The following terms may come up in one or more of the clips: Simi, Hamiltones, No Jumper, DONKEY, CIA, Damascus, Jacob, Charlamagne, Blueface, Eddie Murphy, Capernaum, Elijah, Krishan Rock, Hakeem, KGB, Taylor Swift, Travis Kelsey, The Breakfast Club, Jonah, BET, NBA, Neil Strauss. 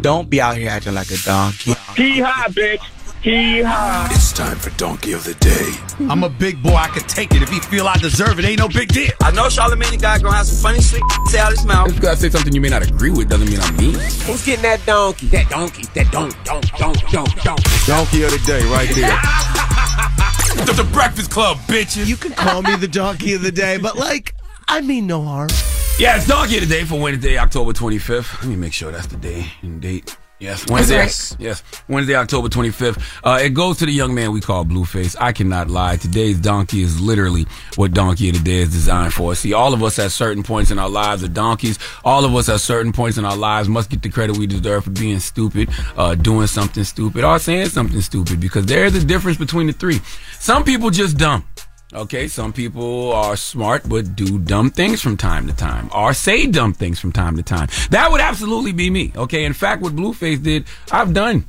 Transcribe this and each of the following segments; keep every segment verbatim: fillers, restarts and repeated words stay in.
Don't be out here acting like a donkey. Hee haw, bitch. Hee haw. It's time for Donkey of the Day. I'm a big boy. I can take it. If he feel I deserve it, ain't no big deal. I know Charlamagne the guy gonna have some funny shit say out his mouth. If you gotta say something you may not agree with, doesn't mean I'm mean. Who's getting that donkey? That donkey. That donk, donk, donk, donk, donk. Donkey of the Day right there. The Breakfast Club, bitches. You can call me the Donkey of the Day, but like, I mean no harm. Yeah, it's Donkey of the Day for Wednesday, October twenty-fifth. Let me make sure that's the day and date. Yes, Wednesday. Right. Yes, Wednesday, October twenty-fifth. Uh, it goes to the young man we call Blueface. I cannot lie. Today's donkey is literally what Donkey of the Day is designed for. See, all of us at certain points in our lives are donkeys. All of us at certain points in our lives must get the credit we deserve for being stupid, uh, doing something stupid, or saying something stupid, because there is a difference between the three. Some people just dumb. Okay, some people are smart but do dumb things from time to time, or say dumb things from time to time. That would absolutely be me. Okay, in fact, what Blueface did, I've done.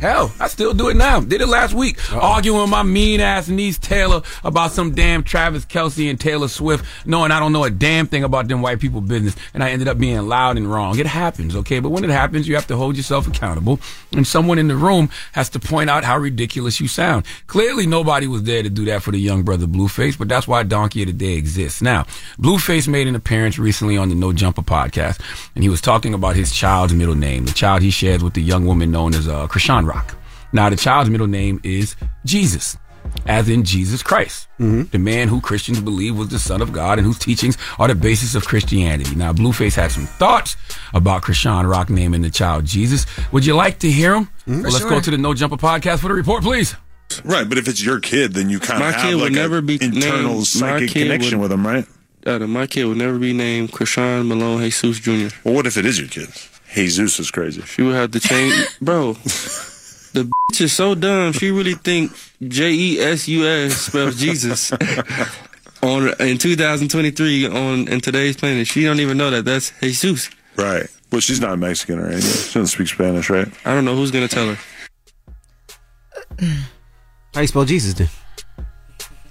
Hell, I still do it now. Did it last week. Uh-oh. Arguing with my mean ass niece Taylor about some damn Travis Kelsey and Taylor Swift, knowing I don't know a damn thing about them white people business. And I ended up being loud and wrong. It happens, okay? But when it happens, you have to hold yourself accountable. And someone in the room has to point out how ridiculous you sound. Clearly, nobody was there to do that for the young brother Blueface, but that's why Donkey of the Day exists. Now, Blueface made an appearance recently on the No Jumper podcast, and he was talking about his child's middle name, the child he shares with the young woman known as uh, Krishan Rock. Now, the child's middle name is Jesus, as in Jesus Christ, mm-hmm. the man who Christians believe was the Son of God and whose teachings are the basis of Christianity. Now, Blueface had some thoughts about Krishan Rock naming the child Jesus. Would you like to hear them? Mm-hmm. Well, let's sure. go to the No Jumper podcast for the report, please. Right, but if it's your kid, then you kind of have like an internal named, psychic connection would, with them, right? Uh, my kid would never be named Krishan Malone Jesus Junior Well, what if it is your kid? Jesus is crazy. She would have to change... Bro, the bitch is so dumb. She really think J E S U S spells Jesus. on In two thousand twenty-three, on in today's planet, she don't even know that. That's Jesus. Right. Well, she's not Mexican or anything. She doesn't speak Spanish, right? I don't know who's going to tell her. How you spell Jesus, then?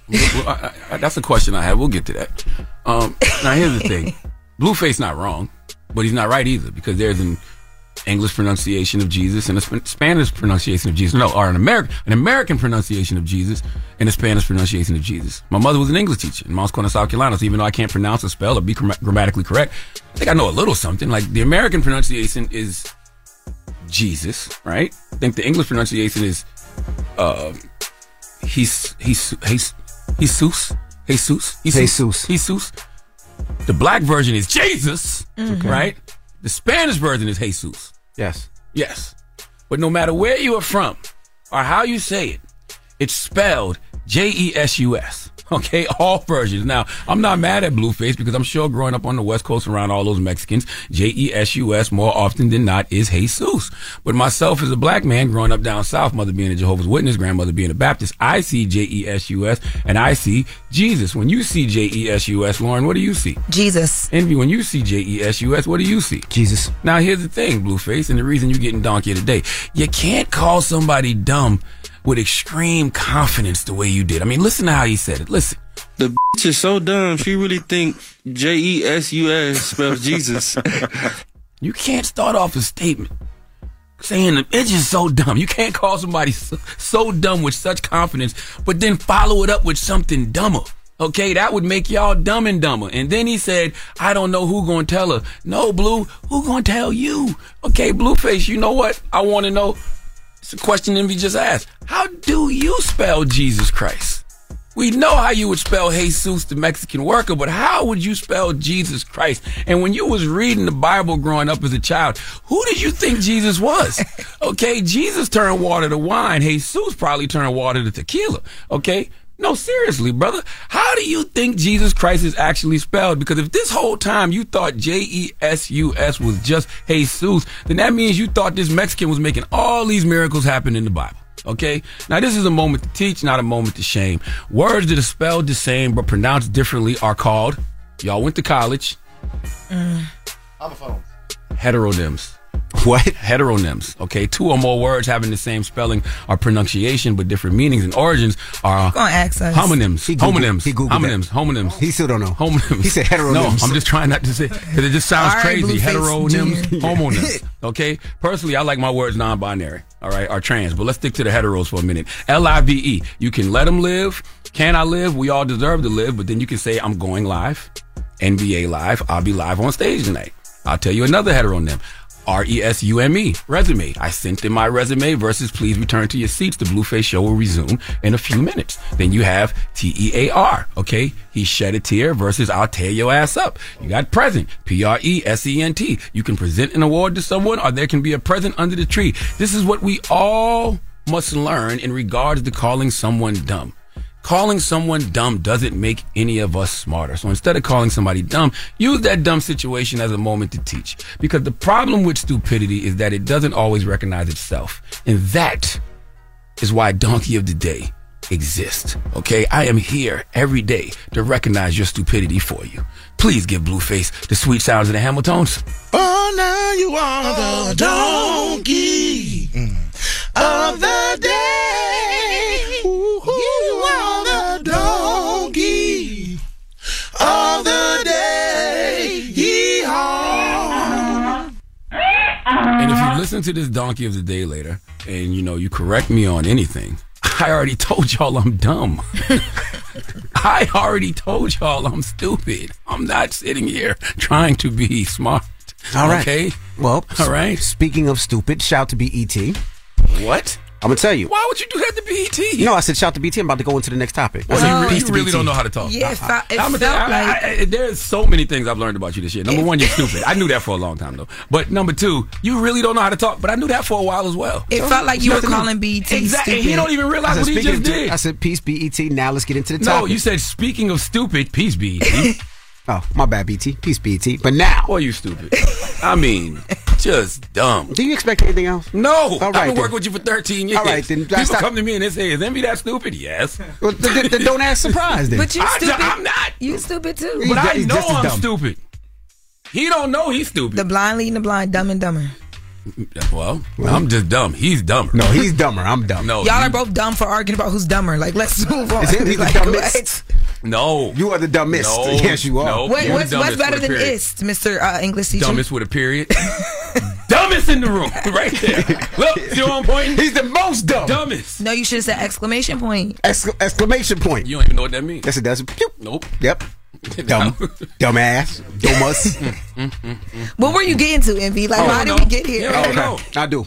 Well, I, I, that's a question I had. We'll get to that. Um, now, here's the thing. Blueface not wrong, but he's not right either, because there's an English pronunciation of Jesus and a Sp- Spanish pronunciation of Jesus. No, or an American an American pronunciation of Jesus and a Spanish pronunciation of Jesus. My mother was an English teacher in Mounts Corner, South Carolina, so even though I can't pronounce or spell or be gram- grammatically correct, I think I know a little something. Like, the American pronunciation is Jesus, right? I think the English pronunciation is uh, he's, he's, he's, Jesus, Jesus, Jesus, Jesus, Jesus. The black version is Jesus, mm-hmm. right? The Spanish version is Jesus. Yes. Yes. But no matter where you are from or how you say it, it's spelled J E S U S. Okay? All versions. Now, I'm not mad at Blueface, because I'm sure growing up on the West Coast around all those Mexicans, J E S U S more often than not is Jesus. But myself as a black man growing up down south, mother being a Jehovah's Witness, grandmother being a Baptist, I see J E S U S and I see Jesus. When you see J E S U S, Lauren, what do you see? Jesus. Envy, when you see J E S U S, what do you see? Jesus. Now, here's the thing, Blueface, and the reason you're getting donkey today. You can't call somebody dumb with extreme confidence the way you did. I mean, listen to how he said it. Listen. The bitch is so dumb, she really think J E S U S spells Jesus. You can't start off a statement saying the bitch is so dumb. You can't call somebody so, so dumb with such confidence, but then follow it up with something dumber. Okay, that would make y'all dumb and dumber. And then he said, I don't know who gonna tell her. No, Blue, who gonna tell you? Okay, Blueface, you know what? I want to know. It's a question Envy just asked. How do you spell Jesus Christ? We know how you would spell Jesus, the Mexican worker, but how would you spell Jesus Christ? And when you was reading the Bible growing up as a child, who did you think Jesus was? Okay, Jesus turned water to wine. Jesus probably turned water to tequila. Okay? No, seriously, brother. How do you think Jesus Christ is actually spelled? Because if this whole time you thought J E S U S was just Jesus, then that means you thought this Mexican was making all these miracles happen in the Bible. Okay? Now, this is a moment to teach, not a moment to shame. Words that are spelled the same but pronounced differently are called, y'all went to college, mm. homophones. Heteronyms. What? Heteronyms. Okay, two or more words having the same spelling or pronunciation but different meanings and origins are homonyms. He homonyms. He homonyms. That. Homonyms. He still don't know. Homonyms. He said heteronyms. No, I'm just trying not to say, because it just sounds right, crazy. Heteronyms, homonyms. Okay? Personally, I like my words non-binary, all right, or trans, but let's stick to the heteros for a minute. L I V E. You can let them live. Can I live? We all deserve to live, but then you can say, I'm going live, N B A live, I'll be live on stage tonight. I'll tell you another heteronym. R E S U M E, resume. I sent in my resume versus please return to your seats. The Blueface show will resume in a few minutes. Then you have T E A R, okay? He shed a tear versus I'll tear your ass up. You got present, P R E S E N T. You can present an award to someone, or there can be a present under the tree. This is what we all must learn in regards to calling someone dumb. Calling someone dumb doesn't make any of us smarter. So instead of calling somebody dumb, use that dumb situation as a moment to teach. Because the problem with stupidity is that it doesn't always recognize itself. And that is why Donkey of the Day exists. Okay? I am here every day to recognize your stupidity for you. Please give Blueface the sweet sounds of the Hamiltones. Oh, now you are oh, the donkey mm. of the day. Ooh, ooh. Yeah. Of the day, yee-haw. And if you listen to this donkey of the day later, and you know you correct me on anything, I already told y'all I'm dumb. I already told y'all I'm stupid. I'm not sitting here trying to be smart. All right. Okay. Well. All right. Speaking of stupid, shout to be E T. What? I'm going to tell you. Why would you do that to B E T? No, I said shout to B E T. I'm about to go into the next topic. Well, well, you, you really B E T. Don't know how to talk. Yeah, uh-huh. it felt I, like... I, I, there's so many things I've learned about you this year. Number one, you're stupid. I knew that for a long time, though. But number two, you really don't know how to talk. But I knew that for a while as well. It so, felt like you were calling B E T exactly. stupid. He don't even realize said, what he just did. I said, peace, B E T. Now let's get into the topic. No, you said, speaking of stupid, peace, B E T. Oh, my bad, B E T. Peace, B E T. But now... Boy, you stupid. I mean... Just dumb. Do you expect anything else? No. Right, I've been working with you for thirteen years. All right, then. People come to me and they say, is Envy that stupid? Yes. Well, then, then don't ask surprise, then. But you're stupid. I, I'm not. You're stupid, too. But I know I'm dumb. stupid. He don't know he's stupid. The blind leading the blind, dumb and dumber. Well, well, I'm just dumb. He's dumber. No, he's dumber. I'm dumb. No, Y'all he, are both dumb for arguing about who's dumber. Like, let's move on. Is it, he's like, the dumbest? No. You are the dumbest. No, yes, you are. No, what, what's, what's better than ist, Mister Uh, English teacher? Dumbest with a period. Dumbest in the room. Right there. Look, see what I'm pointing? He's the most dumb. Dumbest. No, you should have said exclamation point. Ex- exclamation point. You don't even know what that means. Yes, it does. Nope. Yep. Dumb, dumbass, dumbus. What were you getting to, Envy? Like, oh, why did we get here? Yeah, I don't know. I do.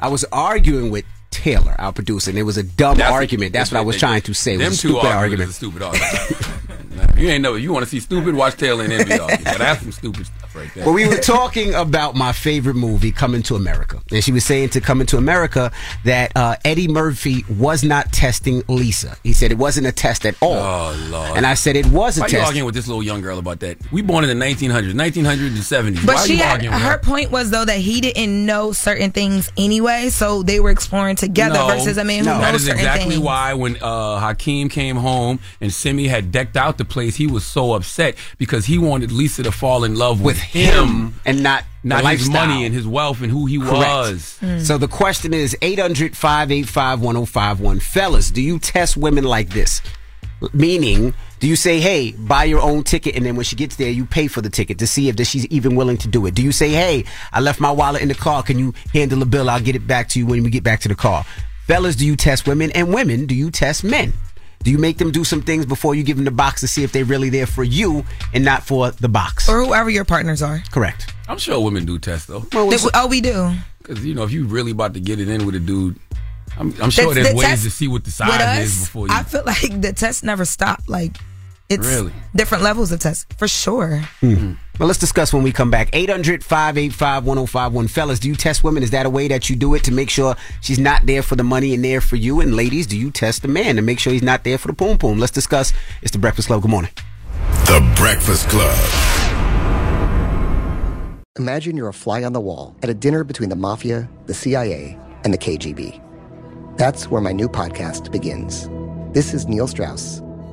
I was arguing with Taylor, our producer, and it was a dumb that's argument. A, that's, that's what I was they, trying to say. It was a stupid argument. A stupid argument. You ain't know. You want to see stupid? Watch Taylor and Envy. Argument. But that's some stupid stuff right there. Well, we were talking about my favorite movie, Coming to America, and she was saying to Coming to America that uh, Eddie Murphy was not testing Lisa. He said it wasn't a test at all. Oh Lord! And I said it was a Why test. Why are you arguing with this little young girl about that? We born in the nineteen hundreds, nineteen seventies. But Why she had, her, her point was though that he didn't know certain things anyway, so they were exploring together no, versus a man who no. knows That is exactly things. Why when uh, Hakeem came home and Simi had decked out the place, he was so upset because he wanted Lisa to fall in love with, with him, him and not not his lifestyle. Money and his wealth and who he Correct. was. Mm. So the question is eight hundred, five eight five, one oh five one. Fellas, do you test women like this? Meaning, do you say, hey, buy your own ticket, and then when she gets there, you pay for the ticket to see if that she's even willing to do it? Do you say, hey, I left my wallet in the car. Can you handle the bill? I'll get it back to you when we get back to the car. Fellas, do you test women? And women, do you test men? Do you make them do some things before you give them the box to see if they're really there for you and not for the box? Or whoever your partners are. Correct. I'm sure women do test, though. Well, they, oh, we do. Because, you know, if you really about to get it in with a dude, I'm, I'm sure the, there's the ways test, to see what the size us, is before you. I feel like the tests never stop. Like, it's really? different levels of tests, for sure. Mm-hmm. Well, let's discuss when we come back. eight hundred, five eight five, one oh five one. Fellas, do you test women? Is that a way that you do it to make sure she's not there for the money and there for you? And ladies, do you test the man to make sure he's not there for the poom poom? Let's discuss. It's The Breakfast Club. Good morning. The Breakfast Club. Imagine you're a fly on the wall at a dinner between the mafia, the C I A, and the K G B. That's where my new podcast begins. This is Neil Strauss,